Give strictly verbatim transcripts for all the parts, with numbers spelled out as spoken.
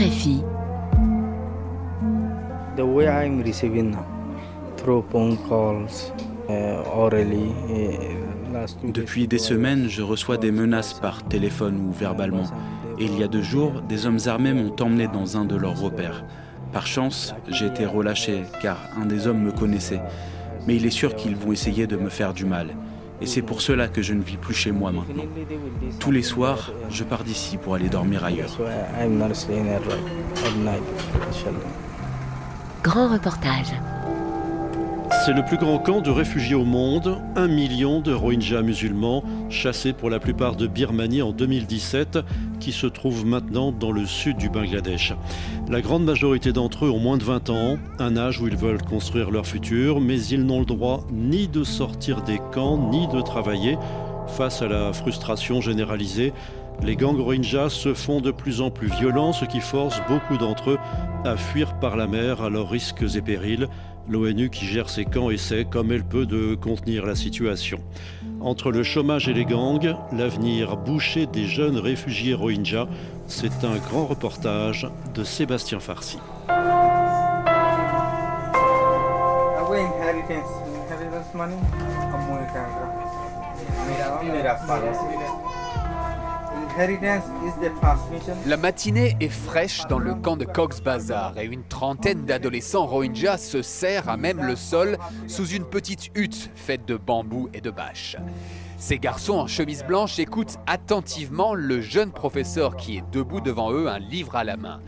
R F I. The way I'm receiving through phone calls, uh, orally, uh, last two Depuis des semaines, je reçois des menaces par téléphone ou verbalement. Et il y a deux jours, des hommes armés m'ont emmené dans un de leurs repères. Par chance, j'ai été relâché, car un des hommes me connaissait. Mais il est sûr qu'ils vont essayer de me faire du mal. Et c'est pour cela que je ne vis plus chez moi maintenant. Tous les soirs, je pars d'ici pour aller dormir ailleurs. Grand reportage. C'est le plus grand camp de réfugiés au monde. Un million de Rohingyas musulmans, chassés pour la plupart de Birmanie en deux mille dix-sept, qui se trouvent maintenant dans le sud du Bangladesh. La grande majorité d'entre eux ont moins de vingt ans, un âge où ils veulent construire leur futur, mais ils n'ont le droit ni de sortir des camps, ni de travailler. Face à la frustration généralisée, les gangs Rohingyas se font de plus en plus violents, ce qui force beaucoup d'entre eux à fuir par la mer à leurs risques et périls. L'ONU qui gère ces camps essaie, comme elle peut, de contenir la situation. Entre le chômage et les gangs, l'avenir bouché des jeunes réfugiés Rohingyas, c'est un grand reportage de Sébastien Farcis. La matinée est fraîche dans le camp de Cox's Bazar et une trentaine d'adolescents Rohingyas se serrent à même le sol sous une petite hutte faite de bambous et de bâches. Ces garçons en chemise blanche écoutent attentivement le jeune professeur qui est debout devant eux, un livre à la main.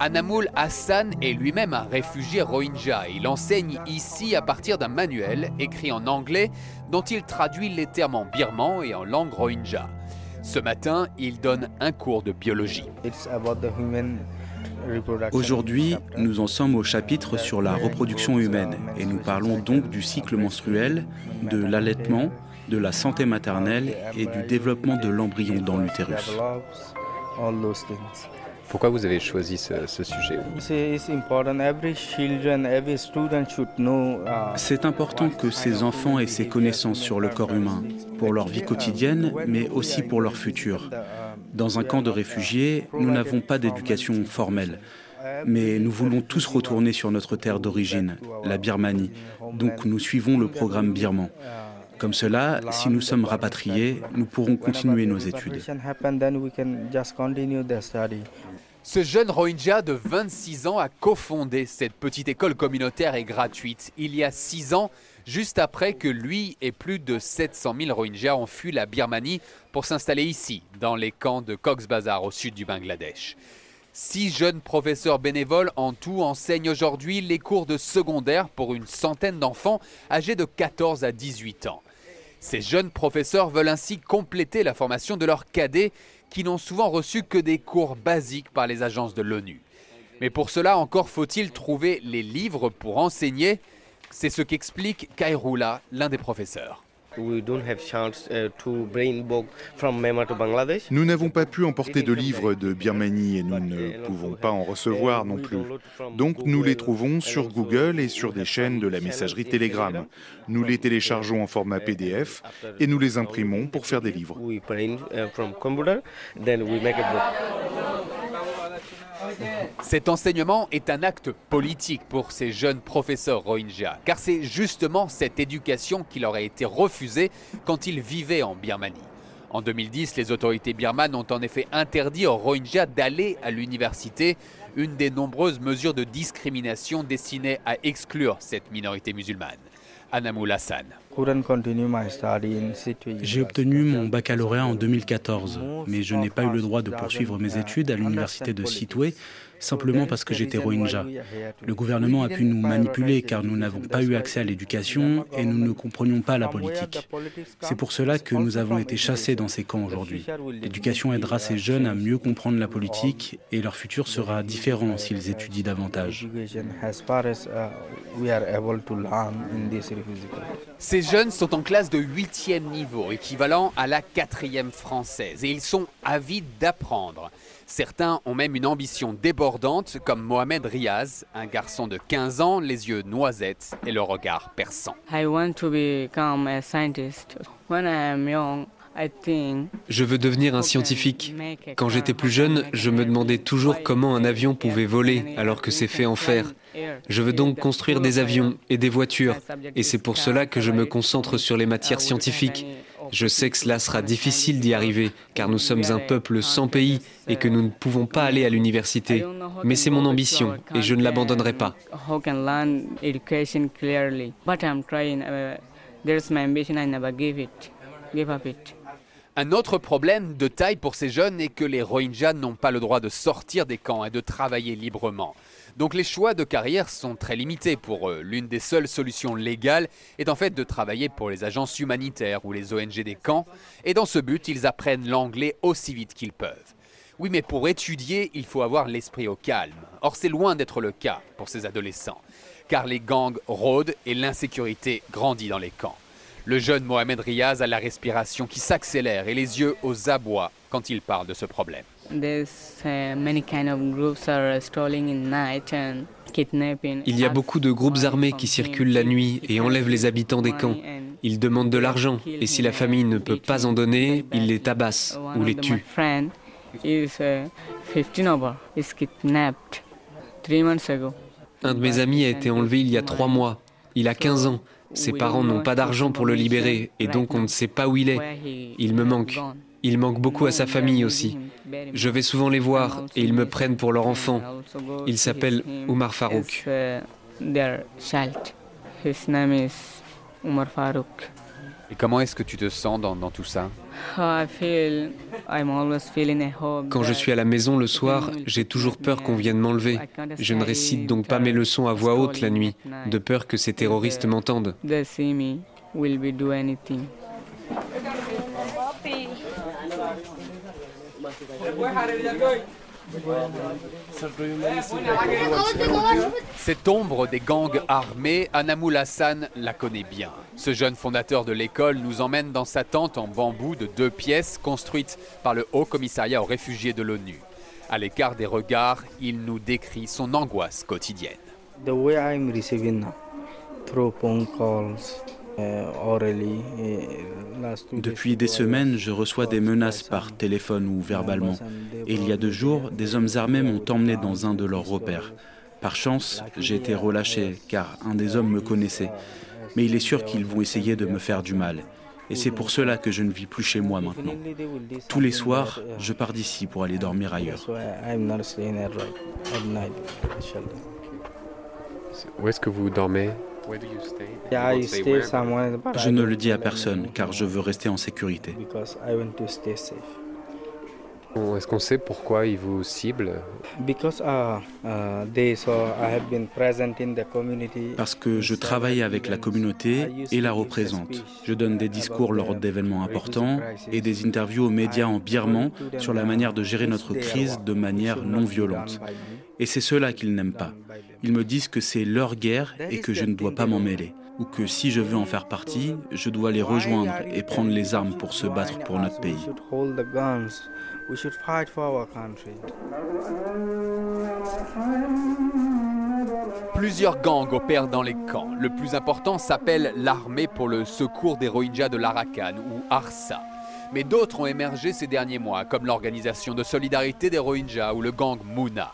Anamul Hassan est lui-même un réfugié Rohingya. Il enseigne ici à partir d'un manuel écrit en anglais dont il traduit les termes en birman et en langue Rohingya. Ce matin, il donne un cours de biologie. Aujourd'hui, nous en sommes au chapitre sur la reproduction humaine et nous parlons donc du cycle menstruel, de l'allaitement, de la santé maternelle et du développement de l'embryon dans l'utérus. Pourquoi vous avez choisi ce, ce sujet? C'est important que ces enfants aient ces connaissances sur le corps humain, pour leur vie quotidienne, mais aussi pour leur futur. Dans un camp de réfugiés, nous n'avons pas d'éducation formelle, mais nous voulons tous retourner sur notre terre d'origine, la Birmanie, donc nous suivons le programme birman. Comme cela, si nous sommes rapatriés, nous pourrons continuer nos études. Ce jeune Rohingya de vingt-six ans a cofondé cette petite école communautaire et gratuite il y a six ans, juste après que lui et plus de sept cent mille Rohingyas ont fui la Birmanie pour s'installer ici, dans les camps de Cox's Bazar au sud du Bangladesh. Six jeunes professeurs bénévoles en tout enseignent aujourd'hui les cours de secondaire pour une centaine d'enfants âgés de quatorze à dix-huit ans. Ces jeunes professeurs veulent ainsi compléter la formation de leurs cadets qui n'ont souvent reçu que des cours basiques par les agences de l'ONU. Mais pour cela, encore faut-il trouver les livres pour enseigner. C'est ce qu'explique Kairoula, l'un des professeurs. Nous n'avons pas pu emporter de livres de Birmanie et nous ne pouvons pas en recevoir non plus. Donc nous les trouvons sur Google et sur des chaînes de la messagerie Telegram. Nous les téléchargeons en format P D F et nous les imprimons pour faire des livres. Cet enseignement est un acte politique pour ces jeunes professeurs Rohingyas, car c'est justement cette éducation qui leur a été refusée quand ils vivaient en Birmanie. En deux mille dix, les autorités birmanes ont en effet interdit aux Rohingyas d'aller à l'université, une des nombreuses mesures de discrimination destinées à exclure cette minorité musulmane. Anamul Hassan. J'ai obtenu mon baccalauréat en deux mille quatorze, mais je n'ai pas eu le droit de poursuivre mes études à l'université de Sitwe, simplement parce que j'étais Rohingya. Le gouvernement a pu nous manipuler car nous n'avons pas eu accès à l'éducation et nous ne comprenions pas la politique. C'est pour cela que nous avons été chassés dans ces camps aujourd'hui. L'éducation aidera ces jeunes à mieux comprendre la politique et leur futur sera différent s'ils étudient davantage. Ces jeunes sont en classe de huitième niveau, équivalent à la quatrième française, et ils sont avides d'apprendre. Certains ont même une ambition débordante, comme Mohamed Riaz, un garçon de quinze ans, les yeux noisettes et le regard perçant. I want to become a scientist. When I am young, Je veux devenir un scientifique. Quand j'étais plus jeune, je me demandais toujours comment un avion pouvait voler alors que c'est fait en fer. Je veux donc construire des avions et des voitures. Et c'est pour cela que je me concentre sur les matières scientifiques. Je sais que cela sera difficile d'y arriver, car nous sommes un peuple sans pays et que nous ne pouvons pas aller à l'université. Mais c'est mon ambition et je ne l'abandonnerai pas. Un autre problème de taille pour ces jeunes est que les Rohingyas n'ont pas le droit de sortir des camps et de travailler librement. Donc les choix de carrière sont très limités pour eux. L'une des seules solutions légales est en fait de travailler pour les agences humanitaires ou les O N G des camps. Et dans ce but, ils apprennent l'anglais aussi vite qu'ils peuvent. Oui, mais pour étudier, il faut avoir l'esprit au calme. Or, c'est loin d'être le cas pour ces adolescents, car les gangs rôdent et l'insécurité grandit dans les camps. Le jeune Mohamed Riaz a la respiration qui s'accélère et les yeux aux abois quand il parle de ce problème. Il y a beaucoup de groupes armés qui circulent la nuit et enlèvent les habitants des camps. Ils demandent de l'argent et si la famille ne peut pas en donner, ils les tabassent ou les tuent. Un de mes amis a été enlevé il y a trois mois. Il a quinze ans. Ses parents n'ont pas d'argent pour le libérer et donc on ne sait pas où il est. Il me manque. Il manque beaucoup à sa famille aussi. Je vais souvent les voir et ils me prennent pour leur enfant. Il s'appelle Omar Farouk. Et comment est-ce que tu te sens dans, dans tout ça ? Quand je suis à la maison le soir, j'ai toujours peur qu'on vienne m'enlever. Je ne récite donc pas mes leçons à voix haute la nuit, de peur que ces terroristes m'entendent. Cette ombre des gangs armés, Anamul Hassan la connaît bien. Ce jeune fondateur de l'école nous emmène dans sa tente en bambou de deux pièces construite par le Haut Commissariat aux réfugiés de l'ONU. À l'écart des regards, il nous décrit son angoisse quotidienne. Depuis des semaines, je reçois des menaces par téléphone ou verbalement. Et il y a deux jours, des hommes armés m'ont emmené dans un de leurs repères. Par chance, j'ai été relâché car un des hommes me connaissait. Mais il est sûr qu'ils vont essayer de me faire du mal. Et c'est pour cela que je ne vis plus chez moi maintenant. Tous les soirs, je pars d'ici pour aller dormir ailleurs. Où est-ce que vous dormez ? Je ne le dis à personne car je veux rester en sécurité. Est-ce qu'on sait pourquoi ils vous ciblent ? Parce que je travaille avec la communauté et la représente. Je donne des discours lors d'événements importants et des interviews aux médias en birman sur la manière de gérer notre crise de manière non violente. Et c'est cela qu'ils n'aiment pas. Ils me disent que c'est leur guerre et que je ne dois pas m'en mêler. Ou que si je veux en faire partie, je dois les rejoindre et prendre les armes pour se battre pour notre pays. Plusieurs gangs opèrent dans les camps. Le plus important s'appelle l'Armée pour le secours des Rohingyas de l'Arakan ou ARSA. Mais d'autres ont émergé ces derniers mois, comme l'organisation de solidarité des Rohingyas ou le gang MUNA.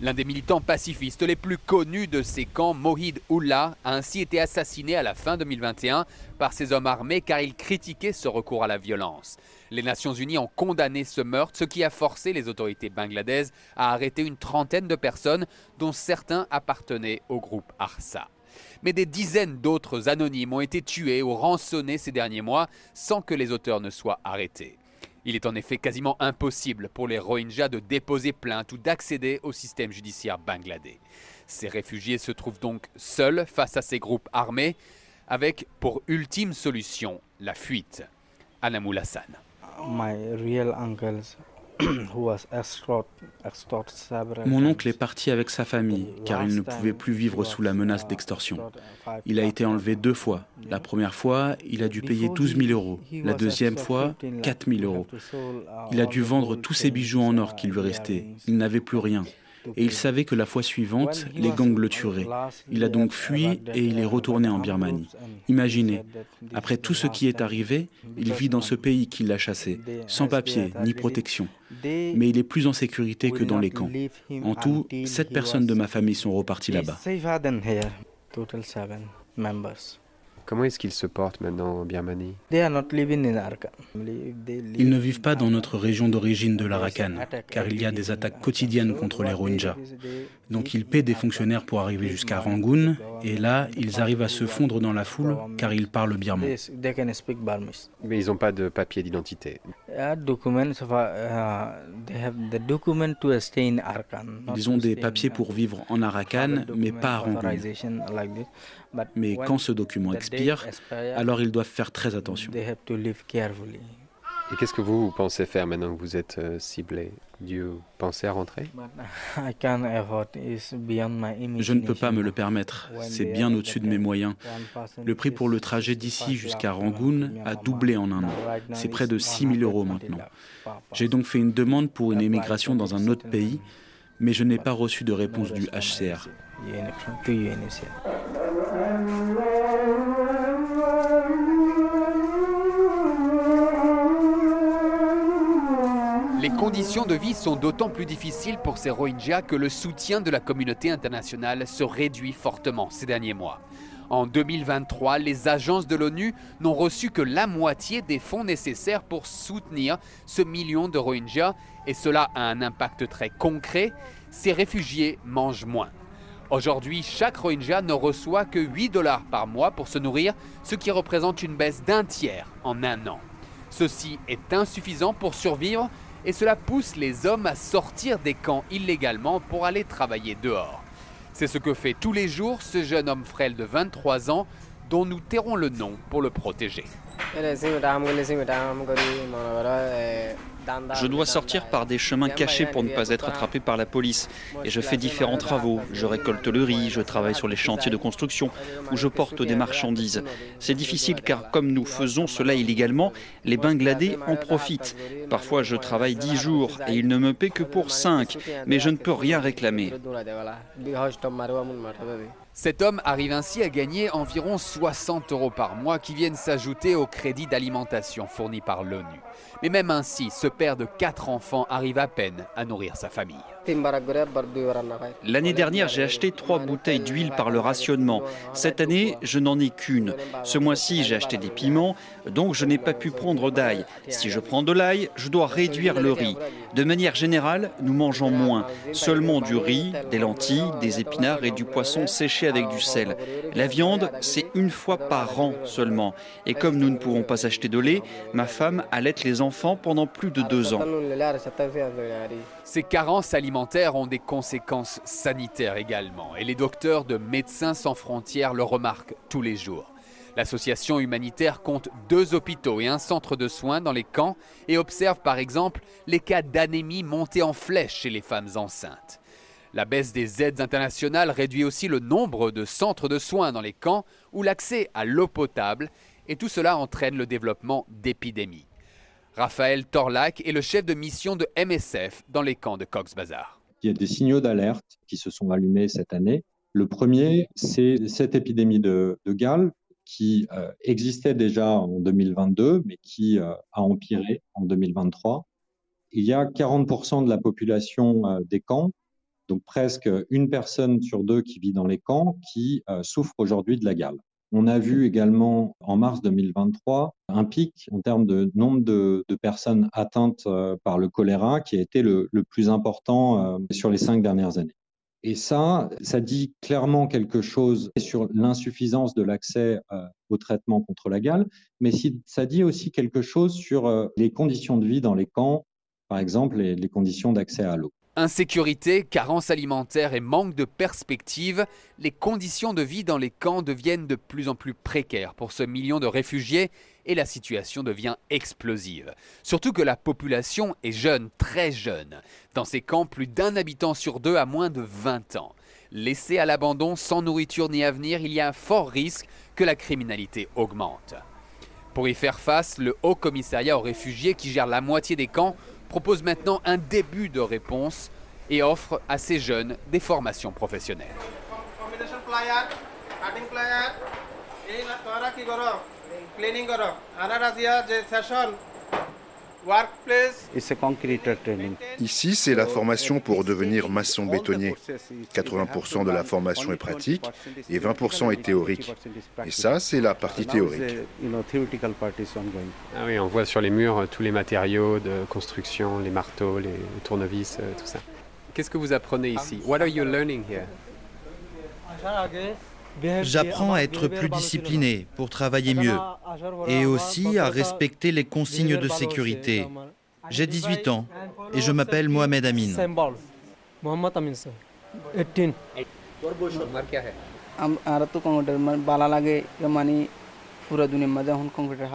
L'un des militants pacifistes les plus connus de ces camps, Mohid Ullah, a ainsi été assassiné à la fin deux mille vingt et un par ces hommes armés car il critiquait ce recours à la violence. Les Nations Unies ont condamné ce meurtre, ce qui a forcé les autorités bangladaises à arrêter une trentaine de personnes, dont certains appartenaient au groupe ARSA. Mais des dizaines d'autres anonymes ont été tués ou rançonnés ces derniers mois sans que les auteurs ne soient arrêtés. Il est en effet quasiment impossible pour les Rohingyas de déposer plainte ou d'accéder au système judiciaire bangladais. Ces réfugiés se trouvent donc seuls face à ces groupes armés, avec pour ultime solution la fuite. Anamul Hassan. Mon oncle est parti avec sa famille car il ne pouvait plus vivre sous la menace d'extorsion. Il a été enlevé deux fois. La première fois, il a dû payer douze mille euros. La deuxième fois, quatre mille euros. Il a dû vendre tous ses bijoux en or qui lui restaient. Il n'avait plus rien. et il savait que la fois suivante, les gangs le tueraient. Il a donc fui et il est retourné en Birmanie. Imaginez, après tout ce qui est arrivé, il vit dans ce pays qui l'a chassé, sans papier ni protection. Mais il est plus en sécurité que dans les camps. En tout, sept personnes de ma famille sont reparties là-bas. Comment est-ce qu'ils se portent maintenant en Birmanie? Ils ne vivent pas dans notre région d'origine de l'Arakan, car il y a des attaques quotidiennes contre les Rohingyas. Donc ils paient des fonctionnaires pour arriver jusqu'à Rangoon, et là, ils arrivent à se fondre dans la foule, car ils parlent birman. Mais ils n'ont pas de papier d'identité. Ils ont des papiers pour vivre en Arakan, mais pas à Rangoon. Mais quand ce document expire, alors ils doivent faire très attention. Et qu'est-ce que vous pensez faire maintenant que vous êtes ciblé? Vous pensez à rentrer? Je ne peux pas me le permettre. C'est bien au-dessus de mes moyens. Le prix pour le trajet d'ici jusqu'à Rangoon a doublé en un an. C'est près de six mille euros maintenant. J'ai donc fait une demande pour une émigration dans un autre pays, mais je n'ai pas reçu de réponse du H C R. Les conditions de vie sont d'autant plus difficiles pour ces Rohingyas que le soutien de la communauté internationale se réduit fortement ces derniers mois. En deux mille vingt-trois, les agences de l'ONU n'ont reçu que la moitié des fonds nécessaires pour soutenir ce million de Rohingyas, et cela a un impact très concret. Ces réfugiés mangent moins. Aujourd'hui, chaque Rohingya ne reçoit que huit dollars par mois pour se nourrir, ce qui représente une baisse d'un tiers en un an. Ceci est insuffisant pour survivre et cela pousse les hommes à sortir des camps illégalement pour aller travailler dehors. C'est ce que fait tous les jours ce jeune homme frêle de vingt-trois ans dont nous tairons le nom pour le protéger. Je dois sortir par des chemins cachés pour ne pas être attrapé par la police. Et je fais différents travaux. Je récolte le riz, je travaille sur les chantiers de construction où je porte des marchandises. C'est difficile car comme nous faisons cela illégalement, les Bangladais en profitent. Parfois je travaille dix jours et ils ne me paient que pour cinq, mais je ne peux rien réclamer. Cet homme arrive ainsi à gagner environ soixante euros par mois qui viennent s'ajouter au crédit d'alimentation fourni par l'ONU. Mais même ainsi, ce père de quatre enfants arrive à peine à nourrir sa famille. L'année dernière, j'ai acheté trois bouteilles d'huile par le rationnement. Cette année, je n'en ai qu'une. Ce mois-ci, j'ai acheté des piments, donc je n'ai pas pu prendre d'ail. Si je prends de l'ail, je dois réduire le riz. De manière générale, nous mangeons moins. Seulement du riz, des lentilles, des épinards et du poisson séché avec du sel. La viande, c'est une fois par an seulement. Et comme nous ne pouvons pas acheter de lait, ma femme allait les enfants pendant plus de deux ans. Ces carences alimentaires ont des conséquences sanitaires également. Et les docteurs de Médecins sans frontières le remarquent tous les jours. L'association humanitaire compte deux hôpitaux et un centre de soins dans les camps et observe par exemple les cas d'anémie montée en flèche chez les femmes enceintes. La baisse des aides internationales réduit aussi le nombre de centres de soins dans les camps ou l'accès à l'eau potable, et tout cela entraîne le développement d'épidémies. Raphaël Torlac est le chef de mission de M S F dans les camps de Cox's Bazar. Il y a des signaux d'alerte qui se sont allumés cette année. Le premier, c'est cette épidémie de, de Gall qui euh, existait déjà en deux mille vingt-deux, mais qui euh, a empiré en deux mille vingt-trois. Il y a quarante pour cent de la population euh, des camps, donc presque une personne sur deux qui vit dans les camps, qui euh, souffre aujourd'hui de la gale. On a vu également en mars deux mille vingt-trois un pic en termes de nombre de, de personnes atteintes euh, par le choléra, qui a été le, le plus important euh, sur les cinq dernières années. Et ça, ça dit clairement quelque chose sur l'insuffisance de l'accès euh, au traitement contre la gale, mais si, ça dit aussi quelque chose sur euh, les conditions de vie dans les camps, par exemple les, les conditions d'accès à l'eau. Insécurité, carence alimentaire et manque de perspective, les conditions de vie dans les camps deviennent de plus en plus précaires pour ce million de réfugiés et la situation devient explosive. Surtout que la population est jeune, très jeune. Dans ces camps, plus d'un habitant sur deux a moins de vingt ans. Laissés à l'abandon, sans nourriture ni avenir, il y a un fort risque que la criminalité augmente. Pour y faire face, le Haut Commissariat aux réfugiés qui gère la moitié des camps propose maintenant un début de réponse. et offre à ces jeunes des formations professionnelles. Ici, c'est la formation pour devenir maçon bétonnier. quatre-vingts pour cent de la formation est pratique et vingt pour cent est théorique. Et ça, c'est la partie théorique. Ah oui, on voit sur les murs tous les matériaux de construction, les marteaux, les tournevis, tout ça. Qu'est-ce que vous apprenez ici? What are you learning here? J'apprends à être plus discipliné pour travailler mieux et aussi à respecter les consignes de sécurité. J'ai dix-huit ans et je m'appelle Mohamed Amin.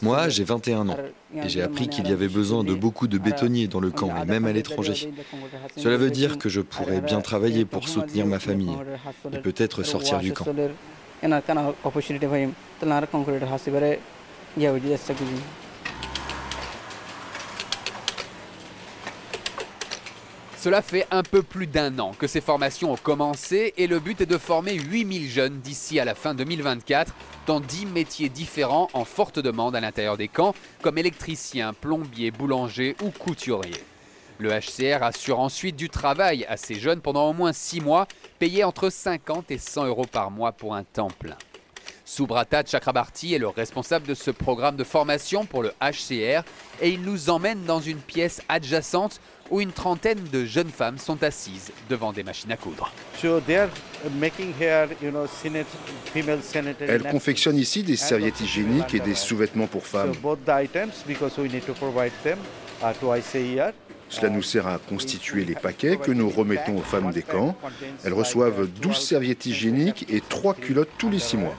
Moi, j'ai vingt et un ans et j'ai appris qu'il y avait besoin de beaucoup de bétonniers dans le camp et même à l'étranger. Cela veut dire que je pourrais bien travailler pour soutenir ma famille et peut-être sortir du camp. Cela fait un peu plus d'un an que ces formations ont commencé et le but est de former huit mille jeunes d'ici à la fin deux mille vingt-quatre dans dix métiers différents en forte demande à l'intérieur des camps, comme électricien, plombier, boulanger ou couturier. Le H C R assure ensuite du travail à ces jeunes pendant au moins six mois, payés entre cinquante et cent euros par mois pour un temps plein. Subrata Chakrabarti est le responsable de ce programme de formation pour le H C R et il nous emmène dans une pièce adjacente où une trentaine de jeunes femmes sont assises devant des machines à coudre. Elles confectionnent ici des serviettes hygiéniques et des sous-vêtements pour femmes. Cela nous sert à constituer les paquets que nous remettons aux femmes des camps. Elles reçoivent douze serviettes hygiéniques et trois culottes tous les six mois.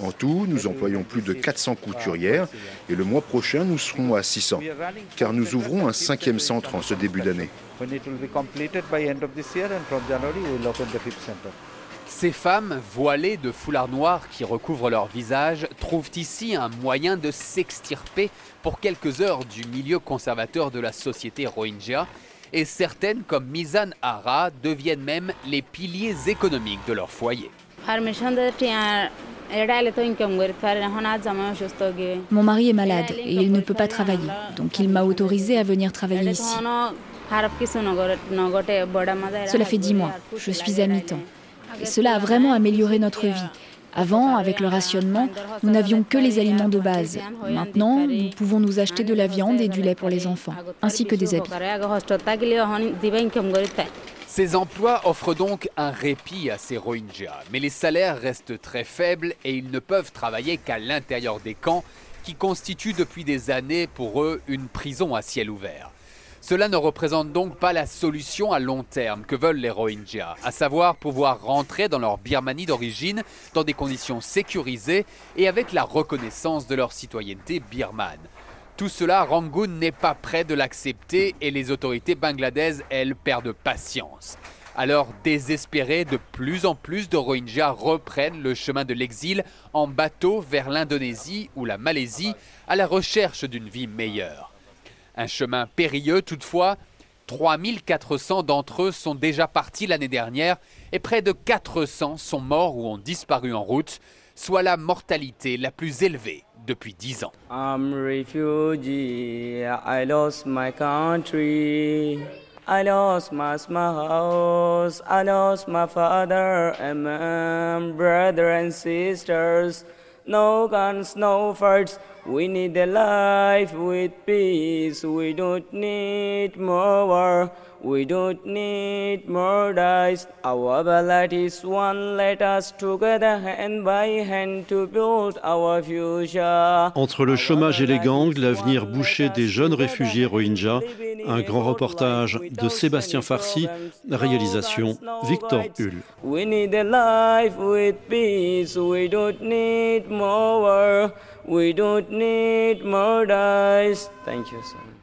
En tout, nous employons plus de quatre cents couturières et le mois prochain, nous serons à six cents, car nous ouvrons un cinquième centre en ce début d'année. Ces femmes voilées de foulards noirs qui recouvrent leur visage trouvent ici un moyen de s'extirper pour quelques heures du milieu conservateur de la société rohingya et certaines, comme Mizan Ara, deviennent même les piliers économiques de leur foyer. Mon mari est malade et il ne peut pas travailler, donc il m'a autorisé à venir travailler ici. Cela fait dix mois, je suis à mi-temps. Et cela a vraiment amélioré notre vie. Avant, avec le rationnement, nous n'avions que les aliments de base. Maintenant, nous pouvons nous acheter de la viande et du lait pour les enfants, ainsi que des habits. Ces emplois offrent donc un répit à ces Rohingyas, mais les salaires restent très faibles et ils ne peuvent travailler qu'à l'intérieur des camps qui constituent depuis des années pour eux une prison à ciel ouvert. Cela ne représente donc pas la solution à long terme que veulent les Rohingyas, à savoir pouvoir rentrer dans leur Birmanie d'origine dans des conditions sécurisées et avec la reconnaissance de leur citoyenneté birmane. Tout cela, Rangoon n'est pas prêt de l'accepter et les autorités bangladaises, elles, perdent patience. Alors, désespérés, de plus en plus de Rohingyas reprennent le chemin de l'exil en bateau vers l'Indonésie ou la Malaisie à la recherche d'une vie meilleure. Un chemin périlleux toutefois, trois mille quatre cents d'entre eux sont déjà partis l'année dernière et près de quatre cents sont morts ou ont disparu en route, soit la mortalité la plus élevée depuis dix ans. Entre le chômage et les gangs, l'avenir bouché des jeunes réfugiés Rohingyas, un grand reportage de Sébastien Farcis, réalisation Victor Hull. We need a life with peace, we don't need more war, we don't need more dice. Thank you so much.